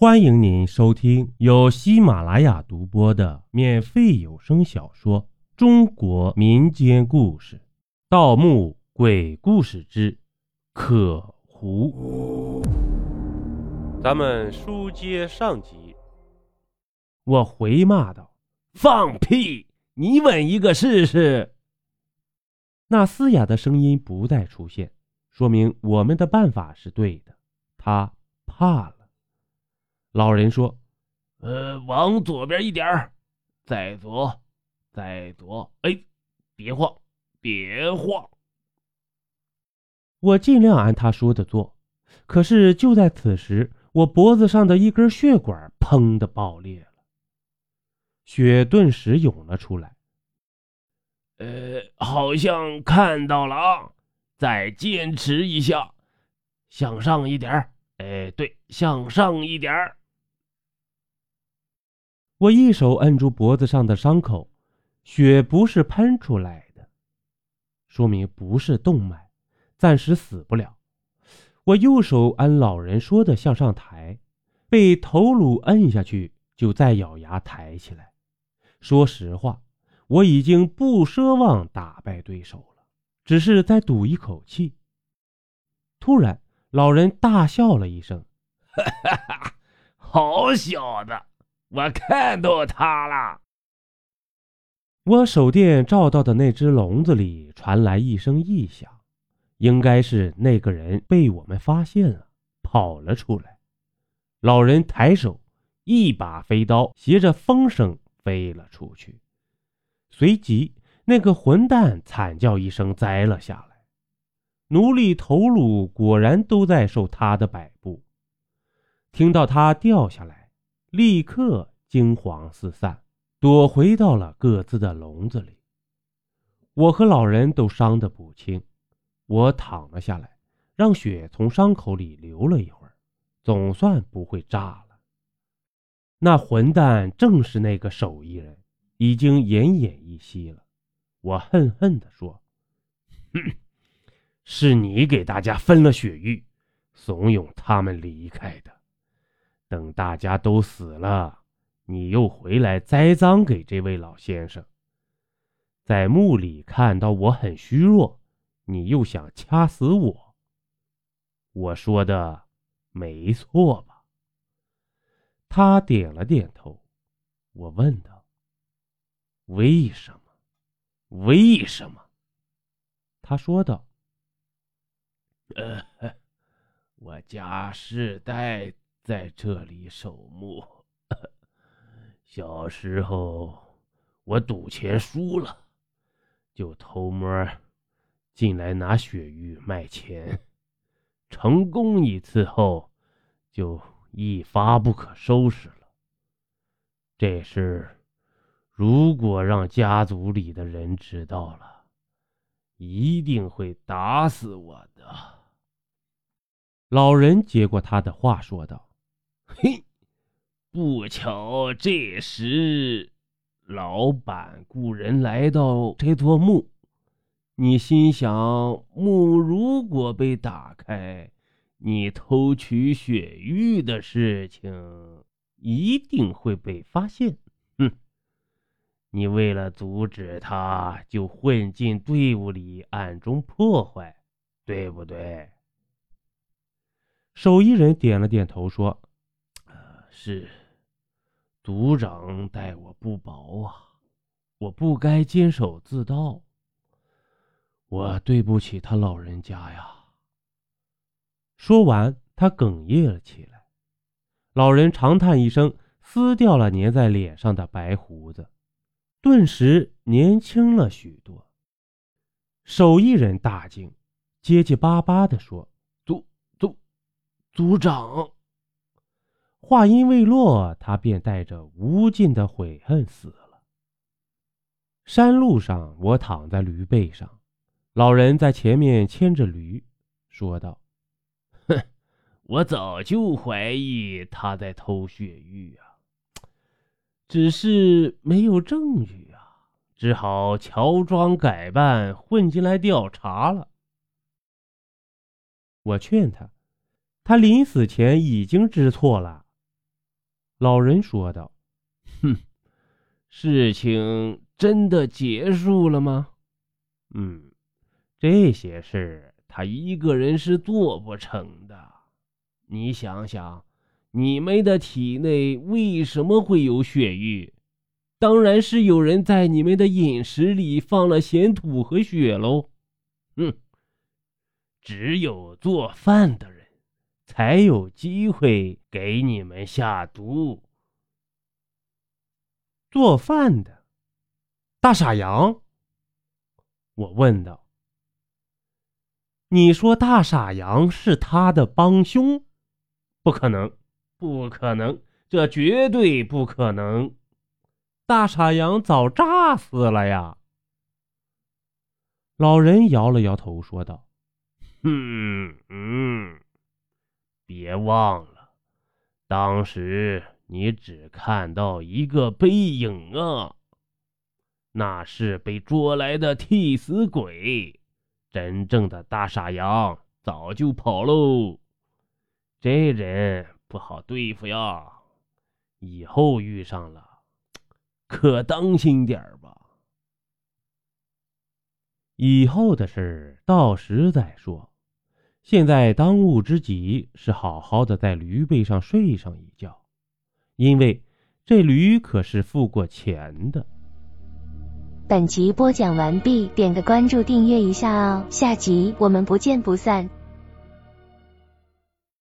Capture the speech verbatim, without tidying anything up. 欢迎您收听由喜马拉雅独播的免费有声小说《中国民间故事·盗墓鬼故事之可胡》。咱们书接上集。我回骂道：“放屁！你吻一个试试！”那嘶哑的声音不再出现，说明我们的办法是对的。他怕了。老人说：“呃，往左边一点，再左，再左，哎，别晃，别晃。”我尽量按他说的做，可是就在此时，我脖子上的一根血管砰的爆裂了，血顿时涌了出来。呃，好像看到了啊，再坚持一下，向上一点，哎，对，向上一点。我一手摁住脖子上的伤口，血不是喷出来的，说明不是动脉，暂时死不了。我右手按老人说的向上抬，被头颅摁下去，就再咬牙抬起来。说实话，我已经不奢望打败对手了，只是再赌一口气。突然，老人大笑了一声：“哈哈哈，好小子！我看到他了。”我手电照到的那只笼子里传来一声异响，应该是那个人被我们发现了，跑了出来。老人抬手，一把飞刀携着风声飞了出去，随即那个混蛋惨叫一声栽了下来。奴隶头颅果然都在受他的摆布，听到他掉下来，立刻惊惶四散，躲回到了各自的笼子里。我和老人都伤得不轻，我躺了下来，让血从伤口里流了一会儿，总算不会炸了。那混蛋正是那个手艺人，已经奄奄一息了。我恨恨地说：“哼，是你给大家分了血域，怂恿他们离开的。等大家都死了，你又回来栽赃给这位老先生。在墓里看到我很虚弱，你又想掐死我。我说的没错吧？”他点了点头。我问道：“为什么？为什么？”他说道：“呃，我家世代在这里守墓，小时候我赌钱输了，就偷摸进来拿血玉卖钱，成功一次后就一发不可收拾了。这事如果让家族里的人知道了，一定会打死我的。”老人接过他的话说道：“嘿，不巧这时老板雇人来到这座墓，你心想，墓如果被打开，你偷取血玉的事情一定会被发现。哼，你为了阻止他，就混进队伍里暗中破坏，对不对？”手艺人点了点头说：“是，族长待我不薄啊，我不该监守自盗，我对不起他老人家呀。”说完，他哽咽了起来。老人长叹一声，撕掉了粘在脸上的白胡子，顿时年轻了许多。手艺人大惊，结结巴巴地说：“族族族长。”话音未落，他便带着无尽的悔恨死了。山路上，我躺在驴背上，老人在前面牵着驴，说道：“哼，我早就怀疑他在偷血玉啊，只是没有证据啊，只好乔装改扮混进来调查了。”我劝他，他临死前已经知错了，老人说道：“哼，事情真的结束了吗？嗯，这些事他一个人是做不成的。你想想，你们的体内为什么会有血玉？当然是有人在你们的饮食里放了咸土和血喽。嗯，只有做饭的人才有机会给你们下毒。”做饭的？大傻羊？我问道。你说大傻羊是他的帮凶？不可能，不可能，这绝对不可能。大傻羊早炸死了呀。老人摇了摇头说道：“嗯嗯。”别忘了，当时你只看到一个背影啊，那是被捉来的替死鬼，真正的大傻羊早就跑喽。这人不好对付呀，以后遇上了，可当心点儿吧。以后的事到时再说。现在当务之急是好好的在驴背上睡上一觉，因为这驴可是付过钱的。本集播讲完毕，点个关注订阅一下哦，下集我们不见不散。